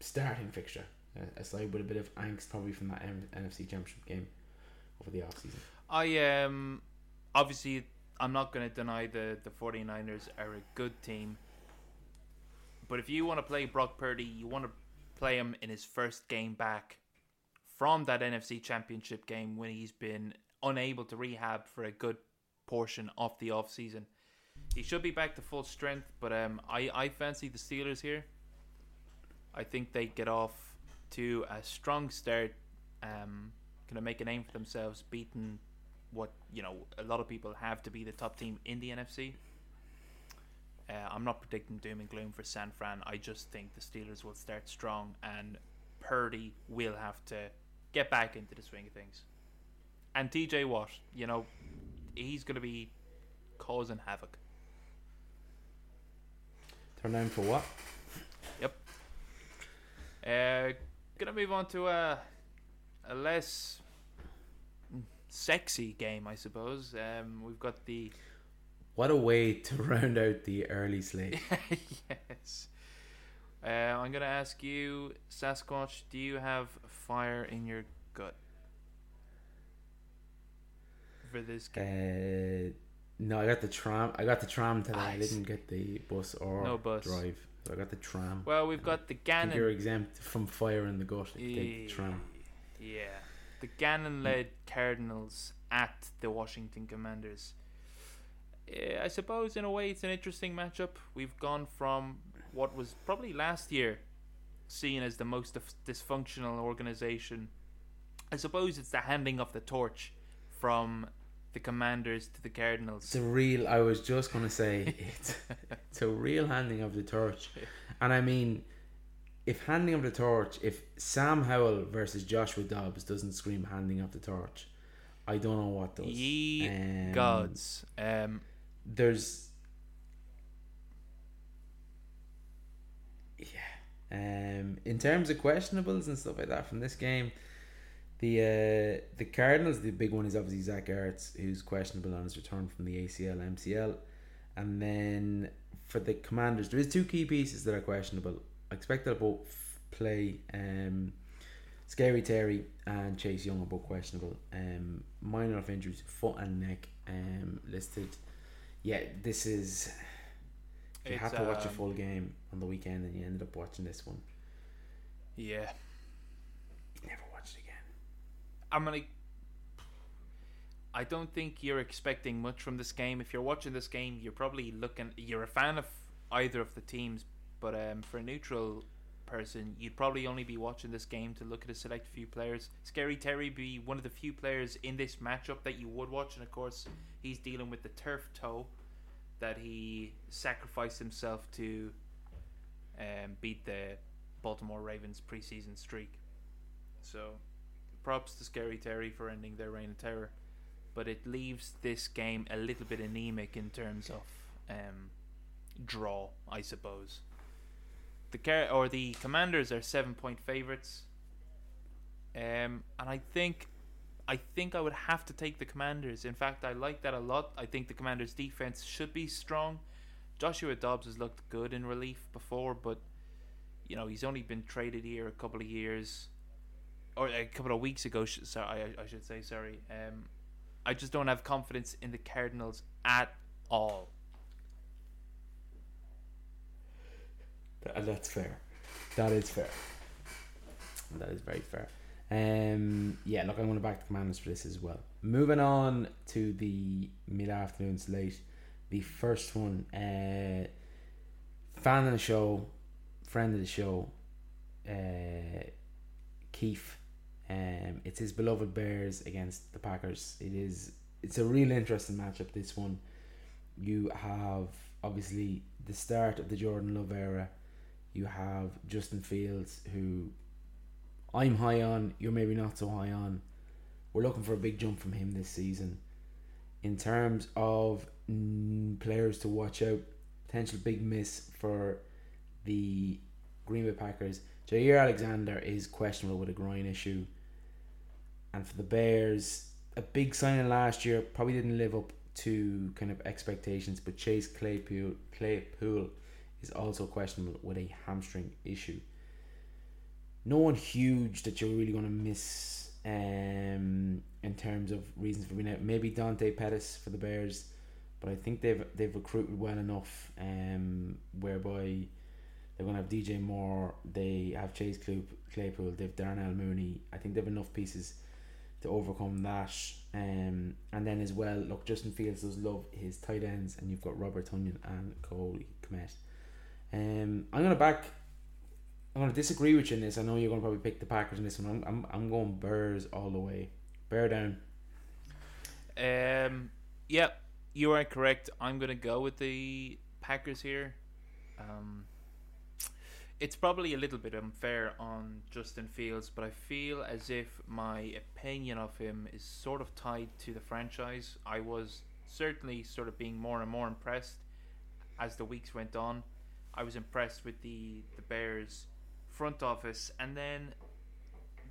starting fixture, uh, aside with a bit of angst probably from that M- N F C Championship game over the offseason. I um obviously. I'm not going to deny the, the forty-niners are a good team. But if you want to play Brock Purdy, you want to play him in his first game back from that N F C Championship game when he's been unable to rehab for a good portion of the offseason. He should be back to full strength, but um, I, I fancy the Steelers here. I think they get off to a strong start. Um, going to make a name for themselves, beating what, you know, a lot of people have to be the top team in the N F C. Uh, I'm not predicting doom and gloom for San Fran. I just think the Steelers will start strong and Purdy will have to get back into the swing of things. And T J Watt, you know, he's going to be causing havoc. Turn down for what? Yep. Uh, going to move on to a, a less sexy game, I suppose. Um, we've got the What a way to round out the early slate. Yes. Uh, I'm going to ask you, Sasquatch, do you have fire in your gut for this game? Uh, no, I got the tram. I got the tram today. I, I didn't get the bus or no bus. drive. So I got the tram. Well, we've got the Gannon. I think you're exempt from fire in the gut if you take the tram. Yeah. The Gannon-led Cardinals at the Washington Commanders. Yeah, I suppose in a way it's an interesting matchup. We've gone from what was probably last year seen as the most dysfunctional organization. I suppose it's the handing of the torch from the Commanders to the Cardinals. It's a real, I was just going to say, it's, it's a real handing of the torch. And I mean, if handing of the torch, if Sam Howell versus Joshua Dobbs doesn't scream handing of the torch, I don't know what does. Ye um, gods. Um, there's... Yeah. Um, in terms of questionables and stuff like that from this game, the uh, the Cardinals, the big one is obviously Zach Ertz, who's questionable on his return from the A C L M C L. And then for the Commanders, there is two key pieces that are questionable. I expect they'll both play. Um, Scary Terry and Chase Young are both questionable. Um, minor enough injuries, foot and neck um, listed. Yeah, this is... If you it's, had to watch um, a full game on the weekend and you ended up watching this one. Yeah. Never watch it again. I'm gonna... I don't think you're expecting much from this game. If you're watching this game, you're probably looking... You're a fan of either of the teams, but um, for a neutral person, you'd probably only be watching this game to look at a select few players. Scary Terry be one of the few players in this matchup that you would watch, and of course he's dealing with the turf toe that he sacrificed himself to um, beat the Baltimore Ravens preseason streak. So props to Scary Terry for ending their reign of terror, but it leaves this game a little bit anemic in terms of um, draw, I suppose. The car- or the Commanders are seven point favorites, um, and I think, I think I would have to take the Commanders. In fact, I like that a lot. I think the Commanders' defense should be strong. Joshua Dobbs has looked good in relief before, but you know he's only been traded here a couple of years, or a couple of weeks ago. Sh- sorry, I, I should say sorry. Um, I just don't have confidence in the Cardinals at all. That's fair. That is fair. That is very fair. Um, yeah, look, I'm going to back the Commanders for this as well. Moving on to the mid-afternoon slate. The first one, uh, fan of the show, friend of the show, uh, Keith. Um, it's his beloved Bears against the Packers. It is. It's a real interesting matchup, this one. You have, obviously, the start of the Jordan Love era. You have Justin Fields, who I'm high on, you're maybe not so high on. We're looking for a big jump from him this season. In terms of mm, players to watch out, potential big miss for the Green Bay Packers. Jair Alexander is questionable with a groin issue. And for the Bears, a big signing last year, probably didn't live up to kind of expectations, but Chase Claypool, Claypool is also questionable with a hamstring issue. No one huge that you're really going to miss um, in terms of reasons for being out. Maybe Dante Pettis for the Bears, but I think they've they've recruited well enough um, whereby they're going to have D J Moore, they have Chase Claypool, they've Darnell Mooney. I think they have enough pieces to overcome that. Um, and then as well, look, Justin Fields does love his tight ends, and you've got Robert Tonyan and Cole Kmet. Um, I'm gonna back. I'm gonna disagree with you in this. I know you're gonna probably pick the Packers in this one. I'm I'm, I'm going Bears all the way. Bear down. Um. Yep, yeah, you are correct. I'm gonna go with the Packers here. Um. It's probably a little bit unfair on Justin Fields, but I feel as if my opinion of him is sort of tied to the franchise. I was certainly sort of being more and more impressed as the weeks went on. I was impressed with the, the Bears front office, and then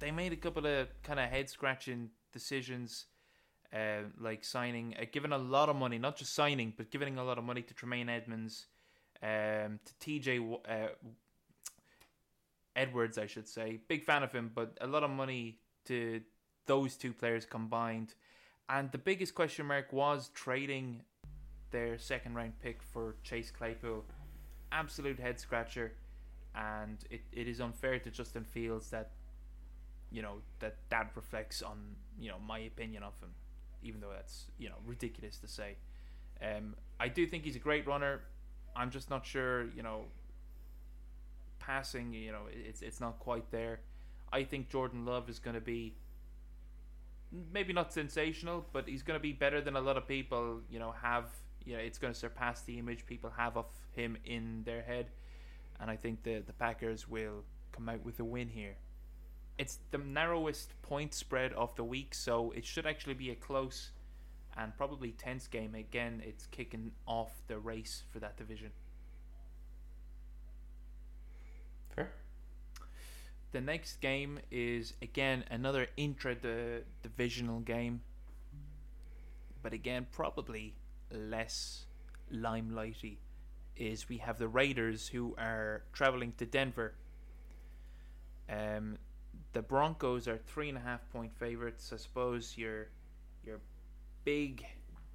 they made a couple of kind of head-scratching decisions. uh, like signing, uh, giving a lot of money, not just signing, but giving a lot of money to Tremaine Edmonds, um, to T J uh, Edwards, I should say. Big fan of him, but a lot of money to those two players combined. And the biggest question mark was trading their second round pick for Chase Claypool. Absolute head scratcher. And it, it is unfair to Justin Fields that, you know, that that reflects on, you know, my opinion of him, even though that's, you know, ridiculous to say. Um, I do think he's a great runner. I'm just not sure, you know, passing, you know, it's it's not quite there. I think Jordan Love is going to be maybe not sensational, but he's going to be better than a lot of people, you know, have. You know, it's going to surpass the image people have of him in their head. And I think the, the Packers will come out with a win here. It's the narrowest point spread of the week, so it should actually be a close and probably tense game. Again, it's kicking off the race for that division. Fair. The next game is, again, another intra-divisional game. But again, probably less limelighty. Is we have the Raiders, who are traveling to Denver. Um, the Broncos are three and a half point favorites. I suppose your your big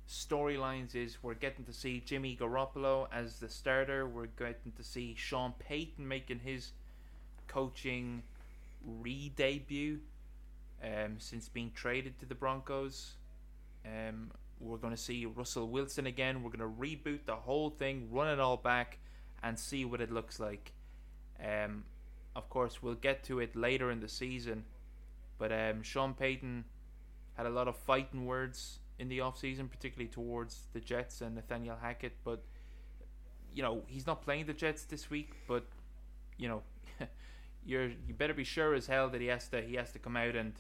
storylines is we're getting to see Jimmy Garoppolo as the starter. We're getting to see Sean Payton making his coaching re-debut um, since being traded to the Broncos. Um, We're going to see Russell Wilson again. We're going to reboot the whole thing, run it all back, and see what it looks like. Um, of course, we'll get to it later in the season. But um, Sean Payton had a lot of fighting words in the offseason, particularly towards the Jets and Nathaniel Hackett. But, you know, he's not playing the Jets this week. But, you know, you're you better be sure as hell that he has to, he has to come out and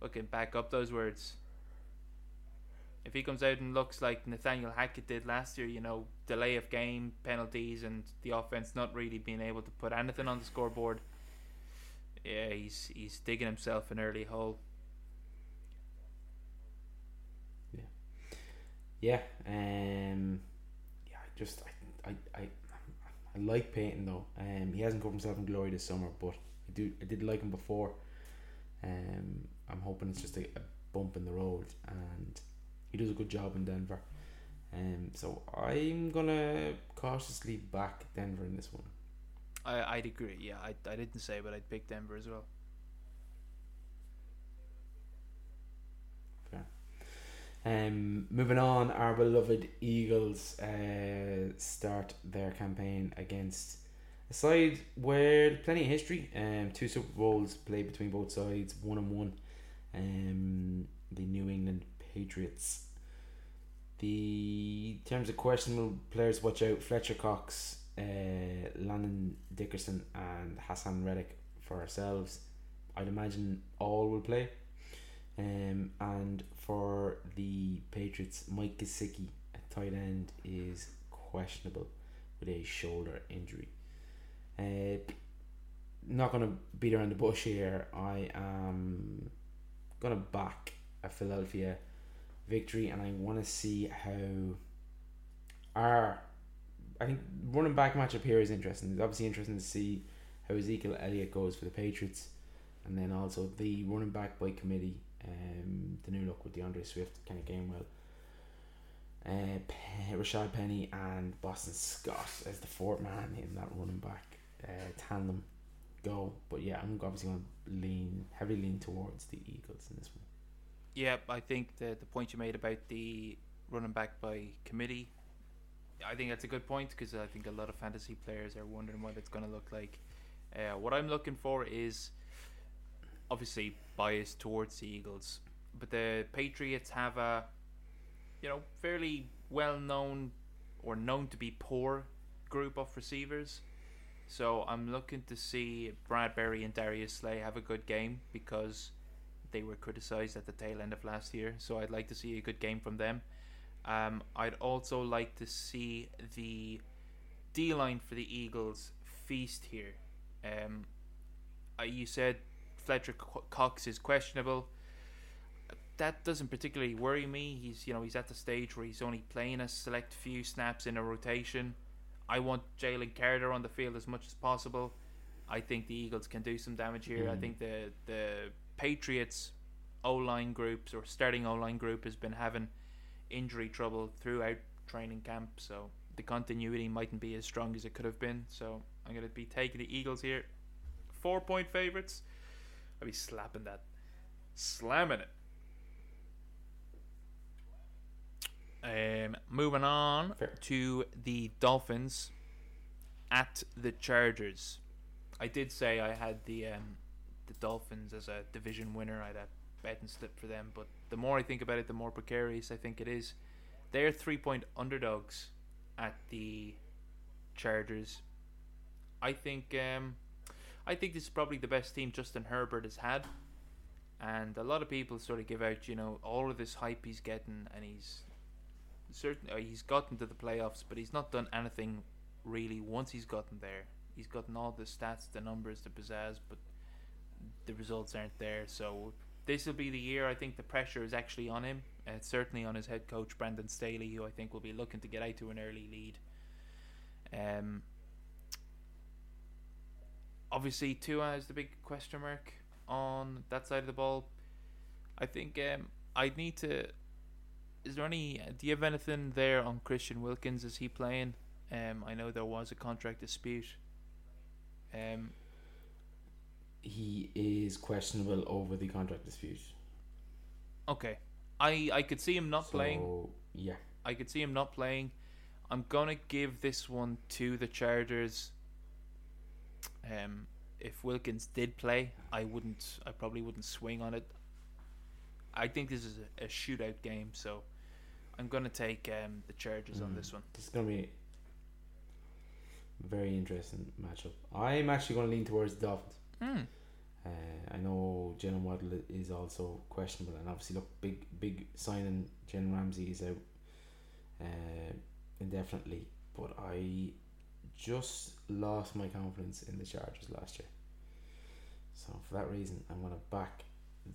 fucking back up those words. If he comes out and looks like Nathaniel Hackett did last year, you know, delay of game, penalties, and the offense not really being able to put anything on the scoreboard, yeah, he's he's digging himself an early hole. Yeah. Yeah. Um. Yeah. I just I I I, I like Payton though. Um. He hasn't covered himself in glory this summer, but I do I did like him before. Um. I'm hoping it's just a, a bump in the road and. He does a good job in Denver. Um, so I'm going to cautiously back Denver in this one. I, I'd agree, yeah. I, I didn't say, but I'd pick Denver as well. Fair. Um, moving on, our beloved Eagles uh, start their campaign against a side where plenty of history. Um, two Super Bowls played between both sides, one and one. Um, the New England Patriots. The in terms of questionable players, watch out Fletcher Cox, uh, Landon Dickerson and Hassan Reddick for ourselves. I'd imagine all will play. Um, and for the Patriots, Mike Gesicki at tight end is questionable with a shoulder injury. Uh, not going to beat around the bush here. I am going to back a Philadelphia victory, and I want to see how our I think running back matchup here is interesting. It's obviously interesting to see how Ezekiel Elliott goes for the Patriots, and then also the running back by committee, um, the new look with DeAndre Swift, Kenny Gainwell, uh, Rashad Penny and Boston Scott as the fourth man in that running back uh, tandem go. But yeah, I'm obviously going to lean heavily lean towards the Eagles in this one. Yeah, I think the the point you made about the running back by committee, I think that's a good point, because I think a lot of fantasy players are wondering what it's going to look like. Uh, what I'm looking for is obviously bias towards the Eagles, but the Patriots have a, you know, fairly well known or known to be poor group of receivers. So I'm looking to see Bradbury and Darius Slay have a good game, because they were criticised at the tail end of last year, so I'd like to see a good game from them. Um, I'd also like to see the D-line for the Eagles feast here. Um, you said Fletcher Cox is questionable. that doesn't particularly worry me. He's, you know, he's at the stage where he's only playing a select few snaps in a rotation. I want Jalen Carter on the field as much as possible. I think the Eagles can do some damage here. Mm. I think the the Patriots O-line groups or starting O-line group has been having injury trouble throughout training camp, so the continuity mightn't be as strong as it could have been. So I'm going to be taking the Eagles here. Four point favorites. I'll be slapping that. Slamming it. Um, moving on Fair. to the Dolphins at the Chargers. I did say I had the um, the Dolphins as a division winner. I had a bet and slip for them, but the more I think about it, the more precarious I think it is. They're three point underdogs at the Chargers. I think um, I think this is probably the best team Justin Herbert has had, and a lot of people sort of give out, you know, all of this hype he's getting, and he's certainly he's gotten to the playoffs, but he's not done anything really once he's gotten there. He's gotten all the stats, the numbers, the pizzazz, but the results aren't there. So this will be the year. I think the pressure is actually on him, and it's certainly on his head coach Brandon Staley, who I think will be looking to get out to an early lead. Um. Obviously, Tua is the big question mark on that side of the ball. I think um I need to. Is there any? Do you have anything there on Christian Wilkins? Is he playing? Um, I know there was a contract dispute. Um, he is questionable over the contract dispute. Okay, I I could see him not so, playing. Yeah, I could see him not playing. I'm gonna give this one to the Chargers. Um, if Wilkins did play, I wouldn't. I probably wouldn't swing on it. I think this is a, a shootout game, so. I'm going to take um, the Chargers mm. on this one. This is going to be a very interesting matchup. I'm actually going to lean towards the Dolphins. Mm. Uh, I know Jalen Waddle is also questionable, and obviously, look, big big signing Jalen Ramsey is out uh, indefinitely. But I just lost my confidence in the Chargers last year, so for that reason, I'm going to back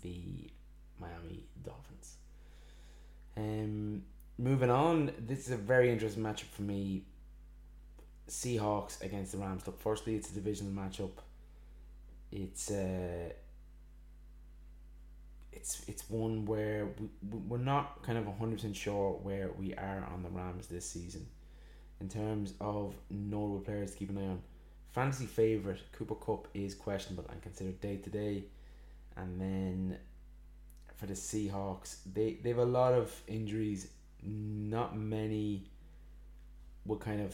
the Miami Dolphins. Um, moving on, this is a very interesting matchup for me. Seahawks against the Rams. Look, firstly, it's a divisional matchup. It's uh, it's it's one where we, we're not kind of one hundred percent sure where we are on the Rams this season in terms of notable players to keep an eye on. Fantasy favourite Cooper Kupp is questionable and considered day to day, and then. For the Seahawks, they, they have a lot of injuries. Not many will kind of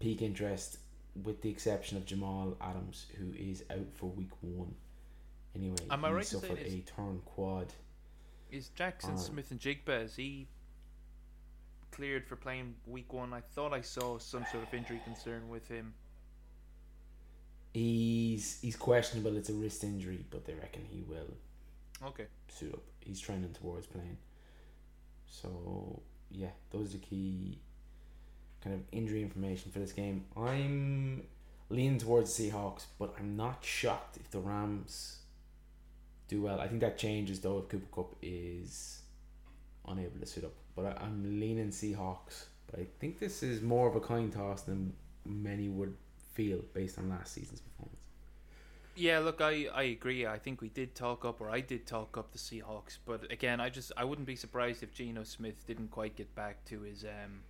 peak interest, with the exception of Jamal Adams, who is out for week one. Anyway, Am I he right suffered to say a torn quad. Is Jackson on. Smith and Jigba, is he cleared for playing week one? I thought I saw some sort of injury concern with him. He's he's questionable. It's a wrist injury, but they reckon he will. Okay. Suit up. He's training towards playing. So yeah, those are the key kind of injury information for this game. I'm leaning towards the Seahawks, but I'm not shocked if the Rams do well. I think that changes though if Cooper Kupp is unable to suit up. But I, I'm leaning Seahawks. But I think this is more of a coin toss than many would feel based on last season's performance. Yeah, look, I, I agree. I think we did talk up, or I did talk up the Seahawks. But again, I just I wouldn't be surprised if Geno Smith didn't quite get back to his um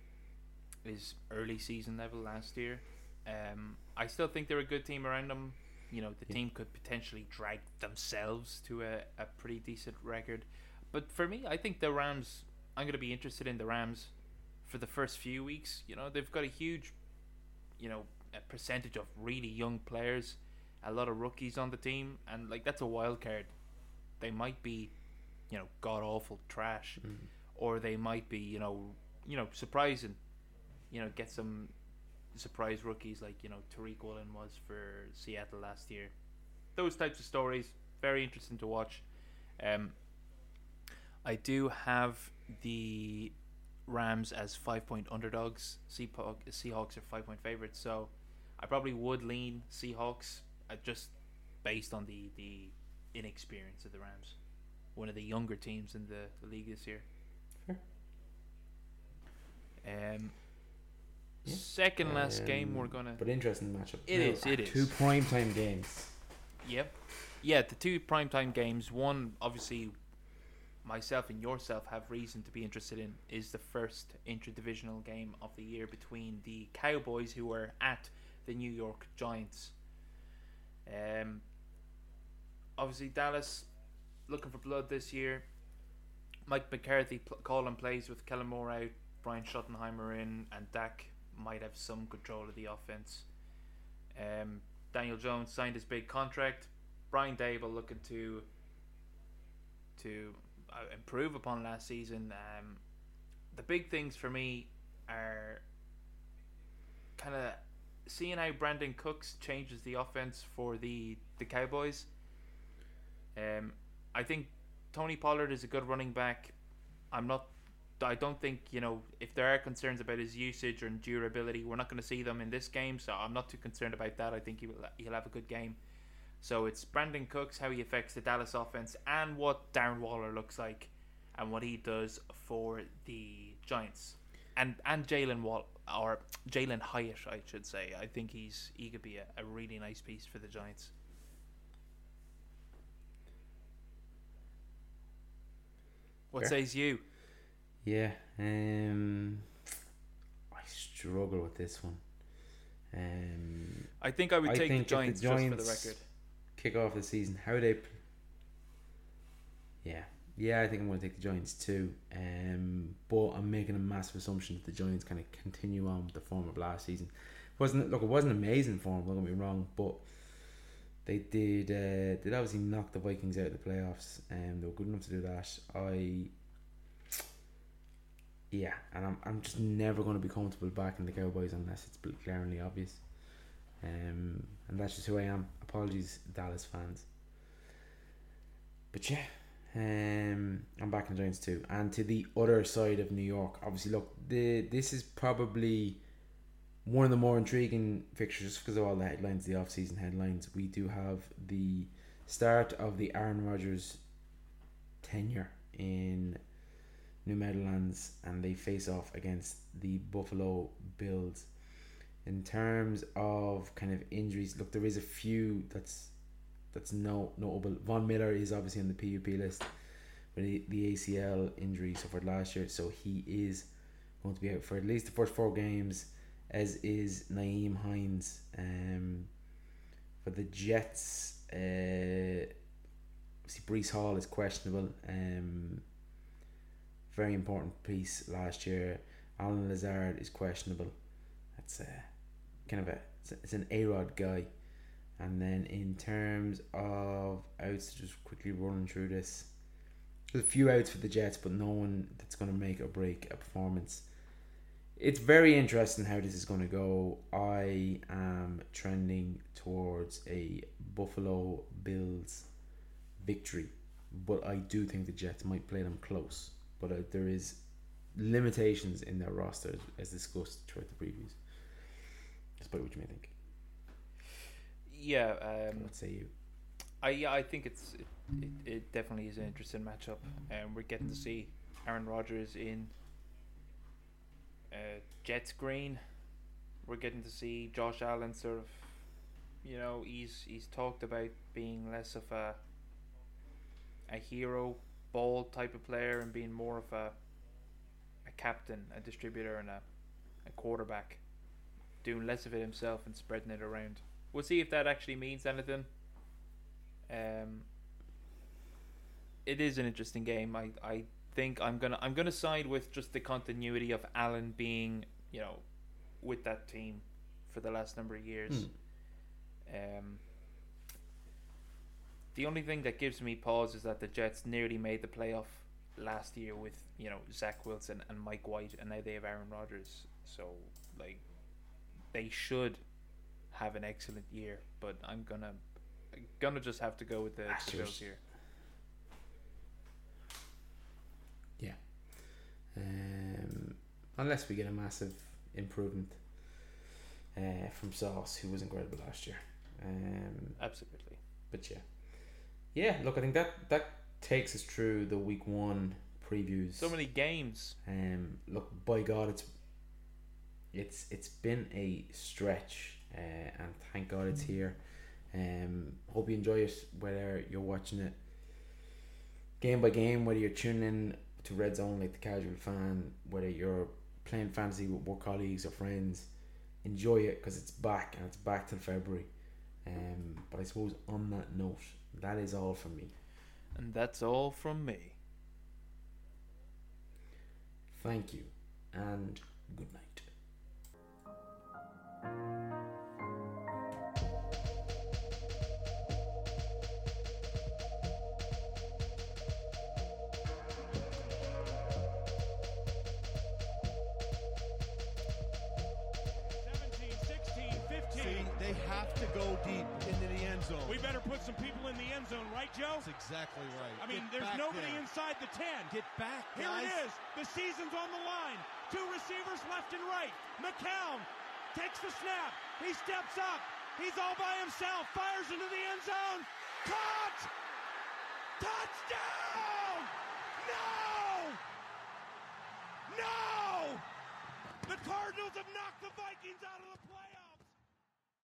his early season level last year. Um, I still think they're a good team around them. You know, the yeah. team could potentially drag themselves to a, a pretty decent record. But for me, I think the Rams, I'm going to be interested in the Rams for the first few weeks. You know, they've got a huge, you know, a percentage of really young players. A lot of rookies on the team, and like that's a wild card. They might be, you know, god awful trash, mm. or they might be, you know, you know, surprising. You know, get some surprise rookies like, you know, Tariq Woolen was for Seattle last year. Those types of stories, very interesting to watch. Um, I do have the Rams as five point underdogs. Seahawks are five point favorites, so I probably would lean Seahawks. Just based on the, the inexperience of the Rams. one of the younger teams in the, the league this year. Sure. Um. Yeah. Second last um, game we're gonna. But interesting matchup. It no, is. It two is. Two primetime games. Yep. Yeah, the two primetime games. One, obviously, myself and yourself have reason to be interested in, is the first interdivisional game of the year between the Cowboys, who are at the New York Giants. Um. Obviously, Dallas looking for blood this year. Mike McCarthy pl- calling plays with Kellen Moore out, Brian Schottenheimer in, and Dak might have some control of the offense. Um, Daniel Jones signed his big contract. Brian Daboll looking to to uh, improve upon last season. Um, the big things for me are kind of seeing how Brandon Cooks changes the offense for the, the Cowboys. Um, I think Tony Pollard is a good running back. I'm not. I don't think, you know, if there are concerns about his usage or durability, we're not going to see them in this game, so I'm not too concerned about that. I think he will, he'll have a good game. So it's Brandon Cooks, how he affects the Dallas offense, and what Darren Waller looks like and what he does for the Giants. And and Jalen Wall or Jalen Hyatt, I should say. I think he's he could be a, a really nice piece for the Giants. What sure. says you? Yeah, um, I struggle with this one. Um, I think I would take I the, Giants the Giants just for the record. Kick off the season. How they? Pl- yeah, yeah, I think I'm going to take the Giants too. Um, but I'm making a massive assumption that the Giants kind of continue on with the form of last season. Wasn't look, it wasn't amazing form. Don't get me wrong, but they did. Uh, they obviously knocked the Vikings out of the playoffs, and um, they were good enough to do that. I. Yeah, and I'm I'm just never going to be comfortable backing the Cowboys unless it's glaringly obvious. Um, and that's just who I am. Apologies, Dallas fans. But yeah, um, I'm backing the Giants too. And to the other side of New York, obviously, look, the this is probably one of the more intriguing fixtures just because of all the headlines, the off-season headlines. We do have the start of the Aaron Rodgers tenure in New Meadowlands, and they face off against the Buffalo Bills. In terms of kind of injuries, look, there is a few that's that's no notable. Von Miller is obviously on the P U P list with the A C L injury suffered last year, so he is going to be out for at least the first four games, as is Nyheim Hines. Um, for the Jets, uh, see Breece Hall is questionable. Um. Very important piece last year. Alan Lazard is questionable. That's a kind of a it's, a, it's an A-Rod guy. And then in terms of outs, just quickly running through this, there's a few outs for the Jets, but no one that's going to make or break a performance. It's very interesting how this is going to go. I am trending towards a Buffalo Bills victory, but I do think the Jets might play them close. But uh, there is limitations in their roster, as discussed throughout the previews. Despite what you may think. Yeah. Um, what say you? I yeah, I think it's it, it, it definitely is an interesting matchup, and um, we're getting to see Aaron Rodgers in uh, Jets green. We're getting to see Josh Allen sort of, you know, he's he's talked about being less of a a hero ball type of player and being more of a a captain, a distributor, and a, a quarterback, doing less of it himself and spreading it around. We'll see if that actually means anything. Um, it is an interesting game. I, I think I'm gonna I'm gonna side with just the continuity of Allen being, you know, with that team for the last number of years. Mm. Um. The only thing that gives me pause is that the Jets nearly made the playoff last year with, you know, Zach Wilson and Mike White, and now they have Aaron Rodgers. So, like, they should have an excellent year, but I'm gonna gonna just have to go with the Bills here. Yeah. Um, unless we get a massive improvement uh, from Sauce, who was incredible last year. Um, Absolutely. But yeah. Yeah, look, I think that, that takes us through the week one previews. So many games. Um, look, by God, it's it's it's been a stretch, uh, and thank God it's here. Um, hope you enjoy it, whether you're watching it game by game, whether you're tuning in to Red Zone like the casual fan, whether you're playing fantasy with work colleagues or friends. Enjoy it, because it's back, and it's back till February. Um, but I suppose on that note, that is all from me. And that's all from me. Thank you, and good night. Some people in the end zone, right, Joe? That's exactly right. I mean, Get there's nobody there. Inside the ten. Get back, guys. Here it is. The season's on the line. Two receivers left and right. McCown takes the snap. He steps up. He's all by himself. Fires into the end zone. Caught! Touchdown! No! No! The Cardinals have knocked the Vikings out of the playoffs.